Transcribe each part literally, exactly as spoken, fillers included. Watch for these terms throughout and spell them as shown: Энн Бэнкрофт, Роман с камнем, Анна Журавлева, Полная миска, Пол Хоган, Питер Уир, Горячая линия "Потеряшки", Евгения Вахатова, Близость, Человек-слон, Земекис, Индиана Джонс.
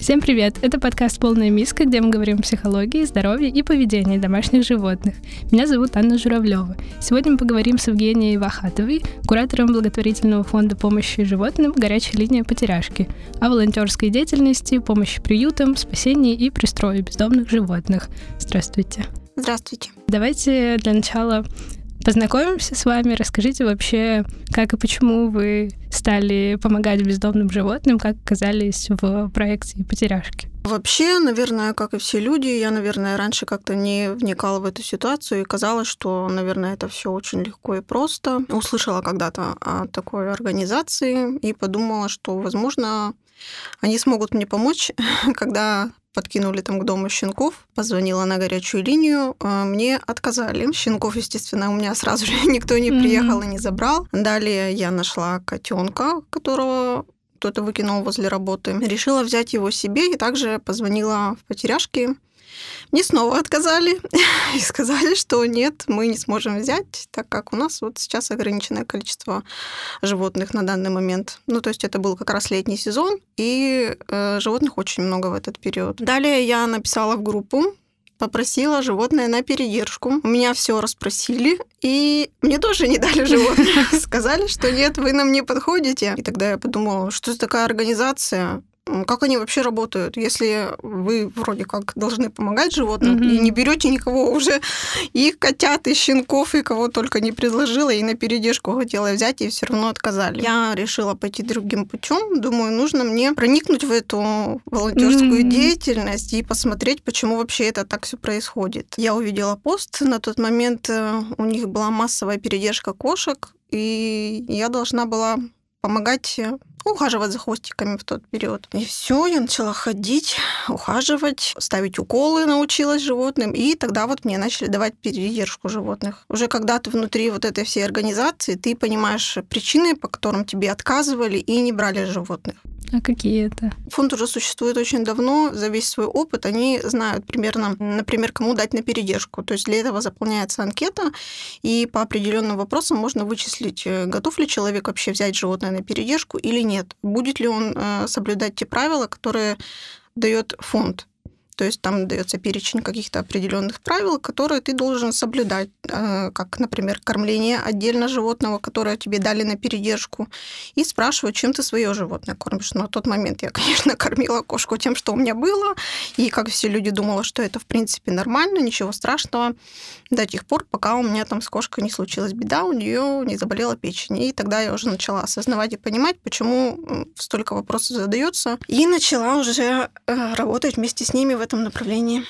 Всем привет! Это подкаст «Полная миска», где мы говорим о психологии, здоровье и поведении домашних животных. Меня зовут Анна Журавлева. Сегодня мы поговорим с Евгенией Вахатовой, куратором благотворительного фонда помощи животным «Горячая линия "Потеряшки", о волонтерской деятельности, помощи приютам, спасении и пристрою бездомных животных. Здравствуйте! Здравствуйте! Давайте для начала познакомимся с вами. Расскажите вообще, как и почему вы стали помогать бездомным животным, как оказались в проекте «Потеряшки». Вообще, наверное, как и все люди, я, наверное, раньше как-то не вникала в эту ситуацию, и казалось, что, наверное, это все очень легко и просто. Услышала когда-то о такой организации и подумала, что, возможно, они смогут мне помочь, когда подкинули там к дому щенков, позвонила на горячую линию, мне отказали. Щенков, естественно, у меня сразу же никто не приехал mm-hmm. и не забрал. Далее я нашла котенка, которого кто-то выкинул возле работы. Решила взять его себе и также позвонила в «Потеряшки». Мне снова отказали и сказали, что нет, мы не сможем взять, так как у нас вот сейчас ограниченное количество животных на данный момент. Ну, то есть это был как раз летний сезон, и э, животных очень много в этот период. Далее я написала в группу, попросила животное на передержку. У меня все расспросили, и мне тоже не дали животных. Сказали, что нет, вы нам не подходите. И тогда я подумала, что это такая организация, как они вообще работают, если вы вроде как должны помогать животным mm-hmm. и не берете никого уже, и котят, и щенков, и кого только не предложила, и на передержку хотела взять, и все равно отказали. Я решила пойти другим путем. Думаю, нужно мне проникнуть в эту волонтерскую mm-hmm. деятельность и посмотреть, почему вообще это так все происходит. Я увидела пост. На тот момент у них была массовая передержка кошек, и я должна была помогать ухаживать за хвостиками в тот период. И все, я начала ходить, ухаживать, ставить уколы, научилась животным, и тогда вот мне начали давать передержку животных. Уже когда ты внутри вот этой всей организации, ты понимаешь причины, по которым тебе отказывали и не брали животных. А какие это? Фонд уже существует очень давно, за весь свой опыт они знают примерно, например, кому дать на передержку. То есть для этого заполняется анкета, и по определенным вопросам можно вычислить, готов ли человек вообще взять животное на передержку или нет. Будет ли он соблюдать те правила, которые дает фонд. То есть там дается перечень каких-то определенных правил, которые ты должен соблюдать, как, например, кормление отдельно животного, которое тебе дали на передержку, и спрашивают, чем ты свое животное кормишь. Но на тот момент я, конечно, кормила кошку тем, что у меня было, и, как все люди, думала, что это, в принципе, нормально, ничего страшного, до тех пор, пока у меня там с кошкой не случилась беда, у нее не заболела печень. И тогда я уже начала осознавать и понимать, почему столько вопросов задается, и начала уже работать вместе с ними в этом направлении.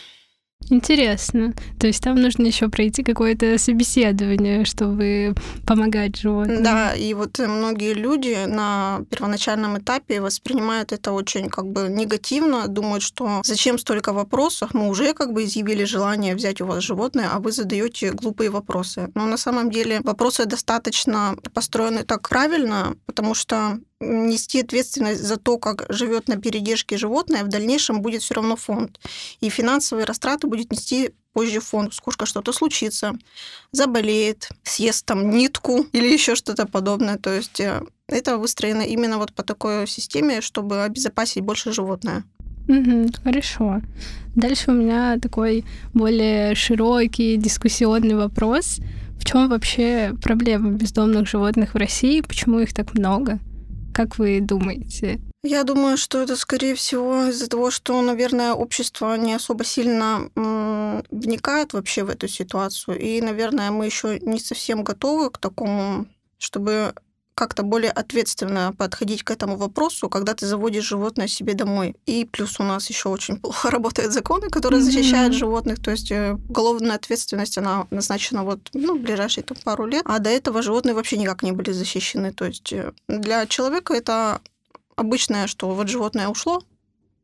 Интересно. То есть там нужно еще пройти какое-то собеседование, чтобы помогать животным. Да, и вот многие люди на первоначальном этапе воспринимают это очень как бы негативно, думают, что зачем столько вопросов, мы уже как бы изъявили желание взять у вас животное, а вы задаете глупые вопросы. Но на самом деле вопросы достаточно построены так правильно, потому что нести ответственность за то, как живет на передержке животное, в дальнейшем будет все равно фонд. И финансовые растраты будет нести позже фонд. С кошкой что-то случится, заболеет, съест там нитку или еще что-то подобное. То есть это выстроено именно вот по такой системе, чтобы обезопасить больше животное. Угу, хорошо. Дальше у меня такой более широкий дискуссионный вопрос. В чем вообще проблема бездомных животных в России? Почему их так много? Как вы думаете? Я думаю, что это, скорее всего, из-за того, что, наверное, общество не особо сильно м- вникает вообще в эту ситуацию. И, наверное, мы еще не совсем готовы к такому, чтобы как-то более ответственно подходить к этому вопросу, когда ты заводишь животное себе домой. И плюс у нас еще очень плохо работают законы, которые защищают mm-hmm. животных. То есть уголовная ответственность, она назначена вот, ну, в ближайшие там, пару лет. А до этого животные вообще никак не были защищены. То есть для человека это обычное, что вот животное ушло,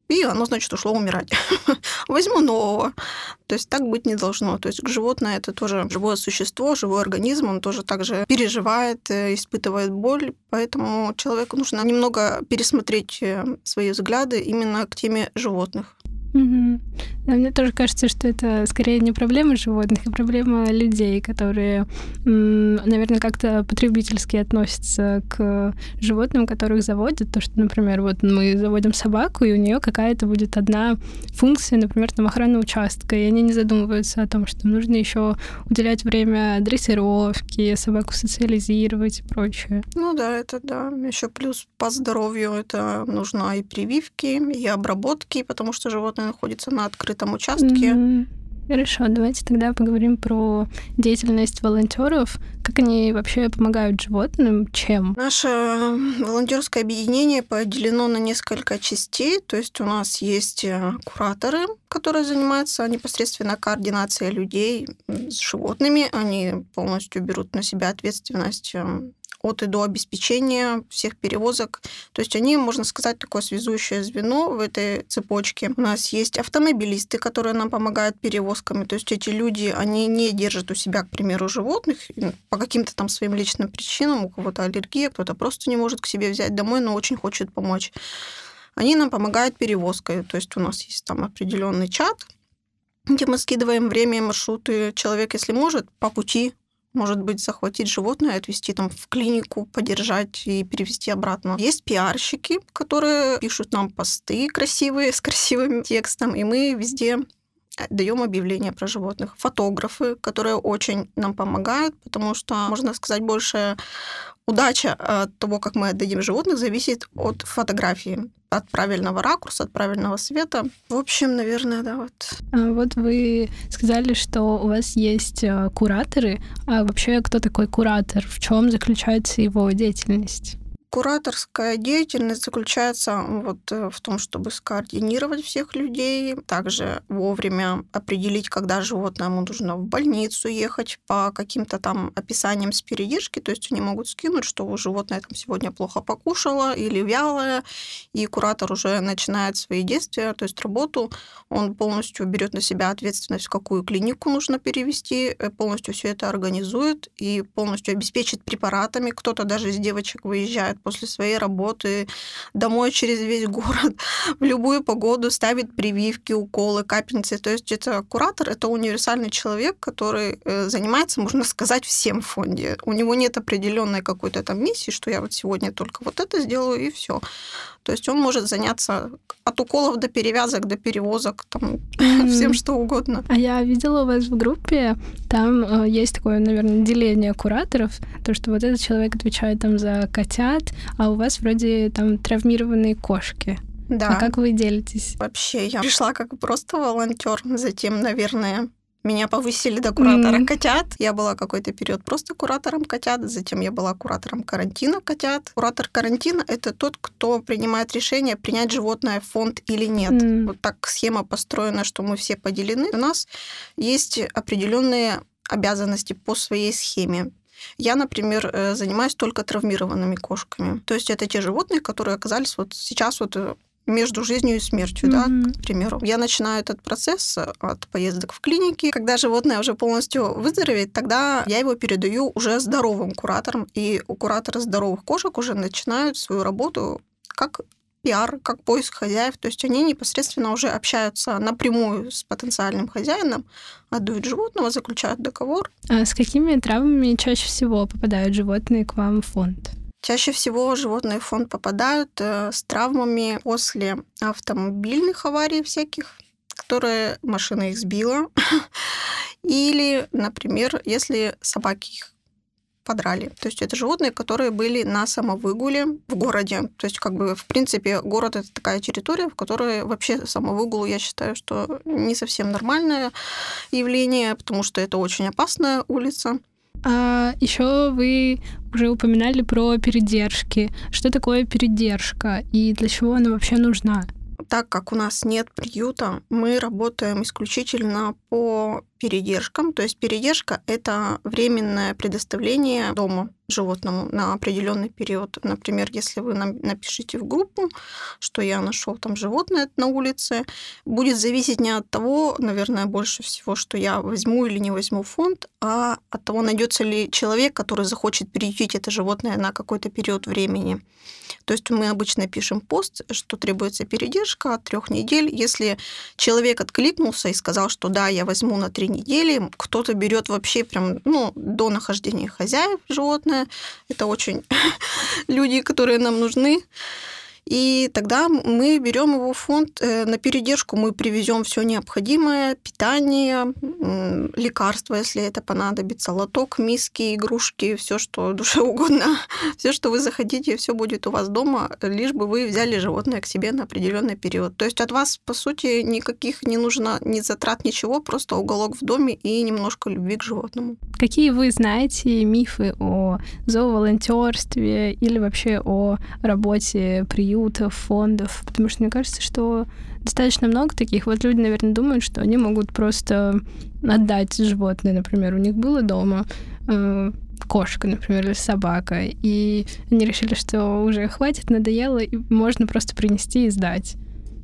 и оно, значит, ушло умирать. Возьму нового. То есть так быть не должно. То есть животное – это тоже живое существо, живой организм, он тоже также переживает, испытывает боль. Поэтому человеку нужно немного пересмотреть свои взгляды именно к теме животных. Угу. Да, мне тоже кажется, что это скорее не проблема животных, а проблема людей, которые, наверное, как-то потребительски относятся к животным, которых заводят. То, что, например, вот мы заводим собаку, и у нее какая-то будет одна функция, например, там охрана участка, и они не задумываются о том, что нужно еще уделять время дрессировке, собаку социализировать и прочее. Ну да, это да. Еще плюс по здоровью это нужно и прививки, и обработки, потому что животные находится на открытом участке. Mm-hmm. Хорошо, давайте тогда поговорим про деятельность волонтеров. Как они вообще помогают животным? Чем? Наше волонтерское объединение поделено на несколько частей. То есть у нас есть кураторы, которые занимаются непосредственно координацией людей с животными. Они полностью берут на себя ответственность от и до обеспечения всех перевозок. То есть они, можно сказать, такое связующее звено в этой цепочке. У нас есть автомобилисты, которые нам помогают перевозками. То есть эти люди, они не держат у себя, к примеру, животных по каким-то там своим личным причинам. У кого-то аллергия, кто-то просто не может к себе взять домой, но очень хочет помочь. Они нам помогают перевозкой. То есть у нас есть там определенный чат, где мы скидываем время и маршруты. Человек, если может, по пути может быть, захватить животное, отвезти там в клинику, подержать и перевезти обратно. Есть пиарщики, которые пишут нам посты красивые, с красивым текстом, и мы везде даем объявления про животных. Фотографы, которые очень нам помогают, потому что, можно сказать, больше удача от того, как мы отдадим животных, зависит от фотографии, от правильного ракурса, от правильного света. В общем, наверное, да, вот. А вот вы сказали, что у вас есть кураторы. А вообще, кто такой куратор? В чем заключается его деятельность? Кураторская деятельность заключается вот в том, чтобы скоординировать всех людей, также вовремя определить, когда животному нужно в больницу ехать по каким-то там описаниям с передержки, то есть они могут скинуть, что животное там сегодня плохо покушало или вялое, и куратор уже начинает свои действия, то есть работу, он полностью берет на себя ответственность, в какую клинику нужно перевести, полностью все это организует и полностью обеспечит препаратами. Кто-то даже из девочек выезжает после своей работы домой через весь город в любую погоду, ставит прививки, уколы, капельницы. То есть это куратор, это универсальный человек, который занимается, можно сказать, всем в фонде. У него нет определенной какой-то там миссии, что я вот сегодня только вот это сделаю и все. То есть он может заняться от уколов до перевязок, до перевозок, там, mm. всем что угодно. А я видела у вас в группе, там э, есть такое, наверное, деление кураторов, то, что вот этот человек отвечает там за котят, а у вас вроде там травмированные кошки. Да. А как вы делитесь? Вообще я пришла как просто волонтер, затем, наверное... Меня повысили до куратора mm-hmm. котят. Я была какой-то период просто куратором котят, затем я была куратором карантина котят. Куратор карантина – это тот, кто принимает решение, принять животное в фонд или нет. Mm-hmm. Вот так схема построена, что мы все поделены. У нас есть определенные обязанности по своей схеме. Я, например, занимаюсь только травмированными кошками. То есть это те животные, которые оказались вот сейчас вот... между жизнью и смертью, mm-hmm. да, к примеру. Я начинаю этот процесс от поездок в клинике. Когда животное уже полностью выздоровеет, тогда я его передаю уже здоровым кураторам. И у куратора здоровых кошек уже начинают свою работу как пиар, как поиск хозяев. То есть они непосредственно уже общаются напрямую с потенциальным хозяином, отдают животного, заключают договор. А с какими травмами чаще всего попадают животные к вам в фонд? Чаще всего животные в фонд попадают с травмами после автомобильных аварий всяких, которые машина их сбила. Или, например, если собаки их подрали. То есть это животные, которые были на самовыгуле в городе. То есть как бы, в принципе, город – это такая территория, в которой вообще самовыгул, я считаю, что не совсем нормальное явление, потому что это очень опасная улица. А еще вы уже упоминали про передержки. Что такое передержка и для чего она вообще нужна? Так как у нас нет приюта, мы работаем исключительно по передержкам. То есть передержка – это временное предоставление дома животному на определенный период. Например, если вы напишите в группу, что я нашел там животное на улице, будет зависеть не от того, наверное, больше всего, что я возьму или не возьму фонд, а от того, найдется ли человек, который захочет приютить это животное на какой-то период времени. То есть мы обычно пишем пост, что требуется передержка от трех недель. Если человек откликнулся и сказал, что да, я возьму на три недели, кто-то берет вообще прям ну, до нахождения хозяев животное. Это очень люди, которые нам нужны. И тогда мы берем его в фонд на передержку. Мы привезем все необходимое, питание, лекарства, если это понадобится, лоток, миски, игрушки, все, что душе угодно. Все, что вы захотите, все будет у вас дома, лишь бы вы взяли животное к себе на определенный период. То есть от вас, по сути, никаких не нужно ни затрат, ничего, просто уголок в доме и немножко любви к животному. Какие вы знаете мифы о зооволонтерстве или вообще о работе приюта, фондов? Потому что мне кажется, что достаточно много таких. Вот люди, наверное, думают, что они могут просто отдать животное. Например, у них было дома э, кошка, например, или собака, и они решили, что уже хватит, надоело, и можно просто принести и сдать.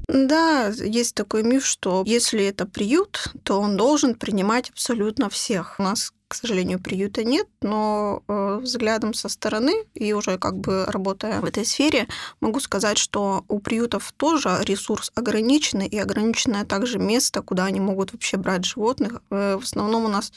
Да, есть такой миф, что если это приют, то он должен принимать абсолютно всех. У нас, к сожалению, приюта нет, но взглядом со стороны и уже как бы работая в этой сфере, могу сказать, что у приютов тоже ресурс ограниченный и ограниченное также место, куда они могут вообще брать животных. В основном у нас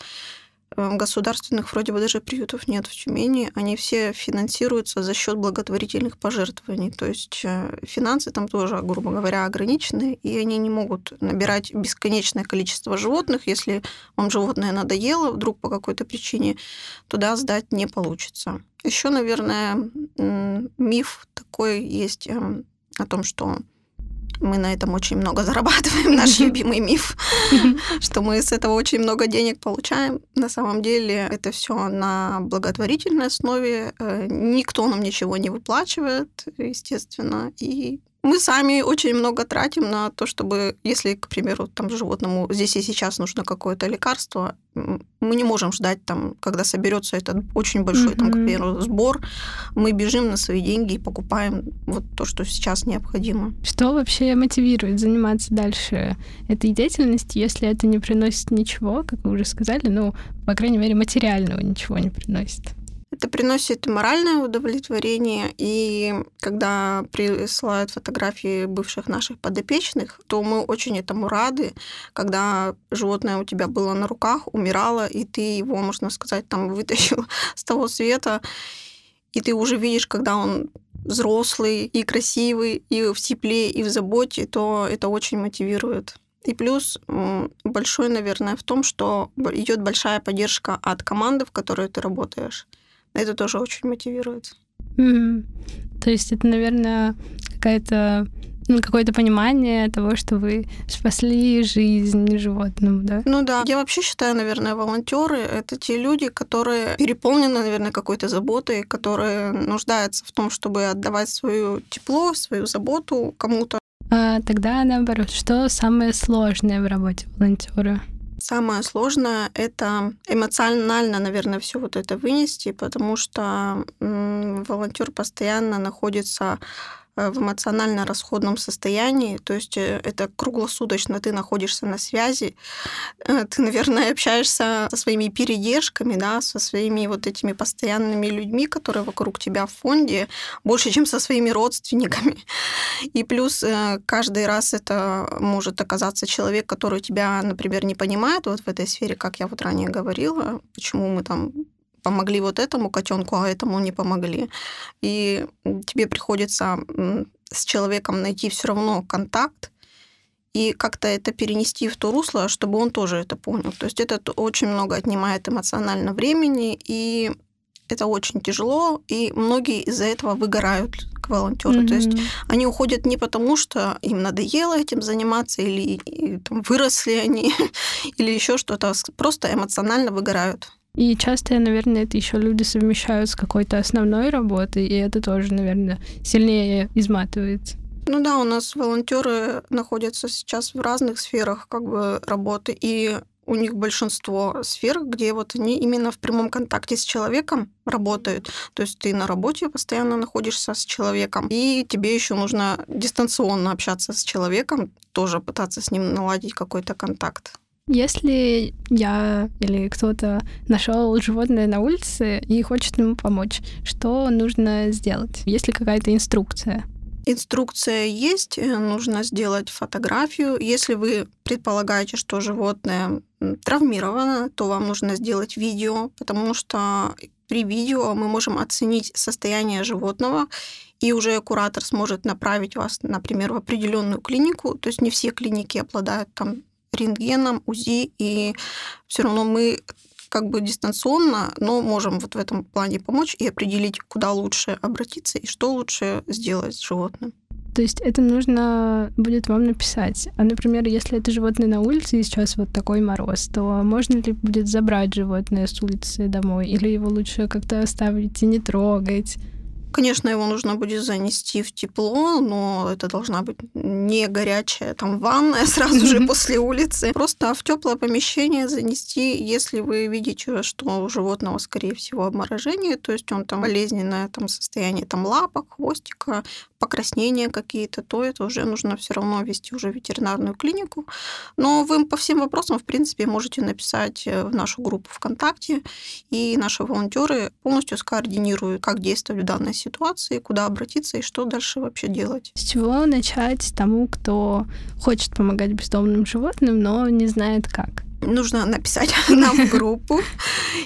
государственных вроде бы даже приютов нет в Тюмени, они все финансируются за счет благотворительных пожертвований. То есть финансы там тоже, грубо говоря, ограничены, и они не могут набирать бесконечное количество животных. Если вам животное надоело вдруг по какой-то причине, туда сдать не получится. Еще, наверное, миф такой есть о том, что мы на этом очень много зарабатываем, наш любимый миф, что мы с этого очень много денег получаем. На самом деле это все на благотворительной основе. Никто нам ничего не выплачивает, естественно. И мы сами очень много тратим на то, чтобы, если, к примеру, там, животному здесь и сейчас нужно какое-то лекарство, мы не можем ждать, там, когда соберется этот очень большой, mm-hmm. там, к примеру, сбор. Мы бежим на свои деньги и покупаем вот то, что сейчас необходимо. Что вообще мотивирует заниматься дальше этой деятельностью, если это не приносит ничего, как вы уже сказали, ну, по крайней мере, материального ничего не приносит? Это приносит моральное удовлетворение, и когда присылают фотографии бывших наших подопечных, то мы очень этому рады, когда животное у тебя было на руках, умирало, и ты его, можно сказать, там вытащил с того света, и ты уже видишь, когда он взрослый и красивый, и в тепле, и в заботе, то это очень мотивирует. И плюс большой, наверное, в том, что идет большая поддержка от команды, в которой ты работаешь. Это тоже очень мотивирует. Mm-hmm. То есть это, наверное, какая-то, ну, какое-то понимание того, что вы спасли жизнь животному, да? Ну да. Я вообще считаю, наверное, волонтеры — это те люди, которые переполнены, наверное, какой-то заботой, которые нуждаются в том, чтобы отдавать свое тепло, свою заботу кому-то. А тогда, наоборот, что самое сложное в работе волонтера? Самое сложное — это эмоционально, наверное, все вот это вынести, потому что волонтер постоянно находится в эмоционально расходном состоянии, то есть это круглосуточно ты находишься на связи, ты, наверное, общаешься со своими передержками, да, со своими вот этими постоянными людьми, которые вокруг тебя в фонде, больше, чем со своими родственниками. И плюс каждый раз это может оказаться человек, который тебя, например, не понимает вот в этой сфере, как я вот ранее говорила, почему мы там помогли вот этому котенку, а этому не помогли. И тебе приходится с человеком найти все равно контакт и как-то это перенести в то русло, чтобы он тоже это понял. То есть это очень много отнимает эмоционально времени, и это очень тяжело, и многие из-за этого выгорают к волонтеру. Mm-hmm. То есть они уходят не потому, что им надоело этим заниматься, или, или там, выросли они, или еще что-то, просто эмоционально выгорают. И часто, наверное, это еще люди совмещают с какой-то основной работой, и это тоже, наверное, сильнее изматывает. Ну да, у нас волонтеры находятся сейчас в разных сферах как бы работы, и у них большинство сфер, где вот они именно в прямом контакте с человеком работают. То есть ты на работе постоянно находишься с человеком, и тебе еще нужно дистанционно общаться с человеком, тоже пытаться с ним наладить какой-то контакт. Если я или кто-то нашел животное на улице и хочет ему помочь, что нужно сделать? Есть ли какая-то инструкция? Инструкция есть, нужно сделать фотографию. Если вы предполагаете, что животное травмировано, то вам нужно сделать видео, потому что при видео мы можем оценить состояние животного, и уже куратор сможет направить вас, например, в определенную клинику. То есть не все клиники обладают там рентгеном, УЗИ, и все равно мы как бы дистанционно, но можем вот в этом плане помочь и определить, куда лучше обратиться и что лучше сделать с животным. То есть это нужно будет вам написать. А, например, если это животное на улице и сейчас вот такой мороз, то можно ли будет забрать животное с улицы домой? Или его лучше как-то оставить и не трогать? Конечно, его нужно будет занести в тепло, но это должна быть не горячая там ванная сразу же после улицы. Просто в теплое помещение занести, если вы видите, что у животного, скорее всего, обморожение, то есть он там болезненное там, состояние там, лапок, хвостика, покраснения какие-то, то это уже нужно все равно вести уже в ветеринарную клинику. Но вы по всем вопросам, в принципе, можете написать в нашу группу ВКонтакте, и наши волонтеры полностью скоординируют, как действовать в данной ситуации, куда обратиться и что дальше вообще делать. С чего начать тому, кто хочет помогать бездомным животным, но не знает как? Нужно написать нам в группу,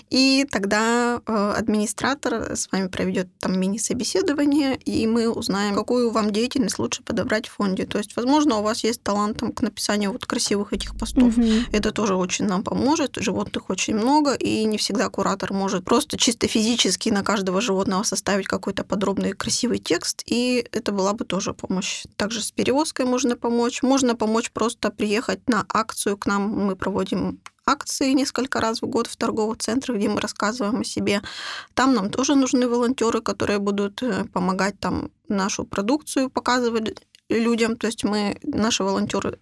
и тогда администратор с вами проведет там мини-собеседование, и мы узнаем, какую вам деятельность лучше подобрать в фонде. То есть, возможно, у вас есть талант там, к написанию вот красивых этих постов. Угу. Это тоже очень нам поможет. Животных очень много, и не всегда куратор может просто чисто физически на каждого животного составить какой-то подробный красивый текст, и это была бы тоже помощь. Также с перевозкой можно помочь. Можно помочь просто приехать на акцию к нам. Мы проводим акции несколько раз в год в торговых центрах, где мы рассказываем о себе. Там нам тоже нужны волонтеры, которые будут помогать там нашу продукцию показывать людям. То есть мы, наши волонтеры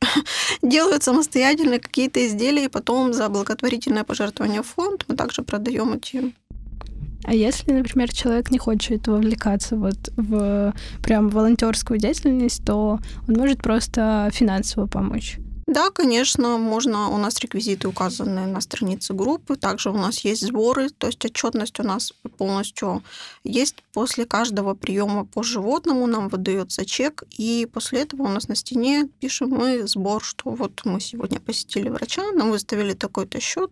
делают самостоятельно какие-то изделия, и потом за благотворительное пожертвование в фонд мы также продаем эти. А если, например, человек не хочет вовлекаться вот в прям волонтерскую деятельность, то он может просто финансово помочь? Да, конечно, можно. У нас реквизиты указаны на странице группы. Также у нас есть сборы, то есть отчетность у нас полностью есть. После каждого приема по животному нам выдается чек, и после этого у нас на стене пишем мы сбор, что вот мы сегодня посетили врача, нам выставили такой-то счет.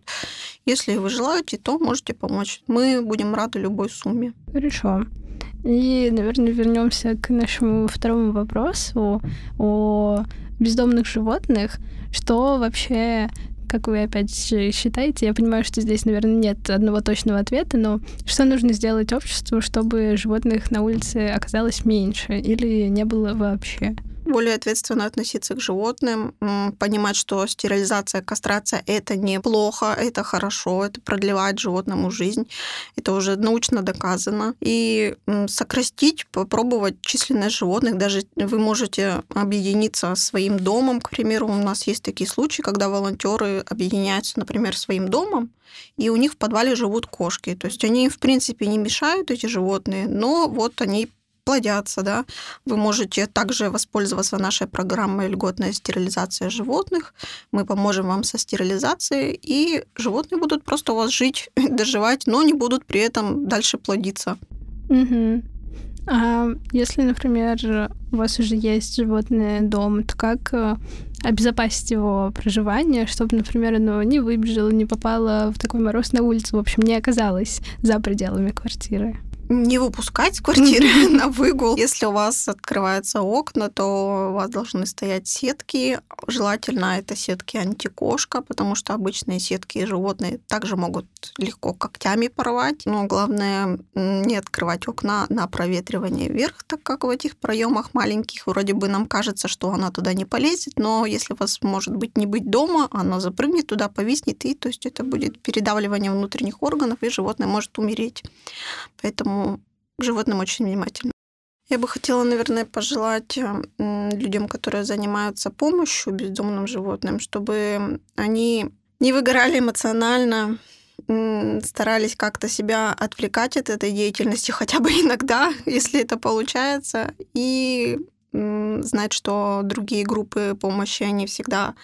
Если вы желаете, то можете помочь. Мы будем рады любой сумме. Хорошо. И, наверное, вернемся к нашему второму вопросу о бездомных животных. Что вообще, как вы опять же считаете, я понимаю, что здесь, наверное, нет одного точного ответа, но что нужно сделать обществу, чтобы животных на улице оказалось меньше или не было вообще? Более ответственно относиться к животным, понимать, что стерилизация, кастрация – это неплохо, это хорошо, это продлевает животному жизнь, это уже научно доказано. И сократить, попробовать численность животных, даже вы можете объединиться своим домом. К примеру, у нас есть такие случаи, когда волонтеры объединяются, например, своим домом, и у них в подвале живут кошки. То есть они, в принципе, не мешают, эти животные, но вот они плодятся, да. Вы можете также воспользоваться нашей программой льготная стерилизация животных. Мы поможем вам со стерилизацией, и животные будут просто у вас жить, доживать, но не будут при этом дальше плодиться. Угу. А если, например, у вас уже есть животное дома, то как обезопасить его проживание, чтобы, например, оно не выбежало, не попало в такой мороз на улицу, в общем, не оказалось за пределами квартиры? Не выпускать с квартиры на выгул. Если у вас открываются окна, то у вас должны стоять сетки. Желательно это сетки антикошка, потому что обычные сетки животные также могут легко когтями порвать. Но главное не открывать окна на проветривание вверх, так как в этих проемах маленьких вроде бы нам кажется, что она туда не полезет, но если у вас может быть не быть дома, она запрыгнет туда, повиснет, и то есть это будет передавливание внутренних органов, и животное может умереть. Поэтому к животным очень внимательно. Я бы хотела, наверное, пожелать людям, которые занимаются помощью бездомным животным, чтобы они не выгорали эмоционально, старались как-то себя отвлекать от этой деятельности хотя бы иногда, если это получается, и знать, что другие группы помощи, они всегда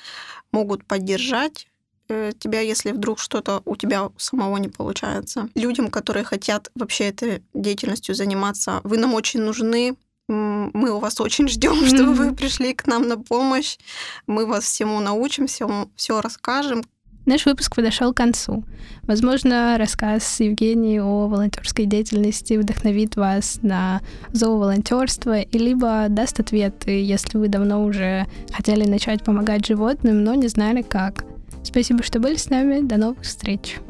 могут поддержать тебя, если вдруг что-то у тебя самого не получается. Людям, которые хотят вообще этой деятельностью заниматься, вы нам очень нужны, мы у вас очень ждем, чтобы вы пришли к нам на помощь, мы вас всему научим, всему, все расскажем. Наш выпуск подошел к концу. Возможно, рассказ Евгении о волонтерской деятельности вдохновит вас на зов волонтерства и либо даст ответы, если вы давно уже хотели начать помогать животным, но не знали как. Спасибо, что были с нами. До новых встреч.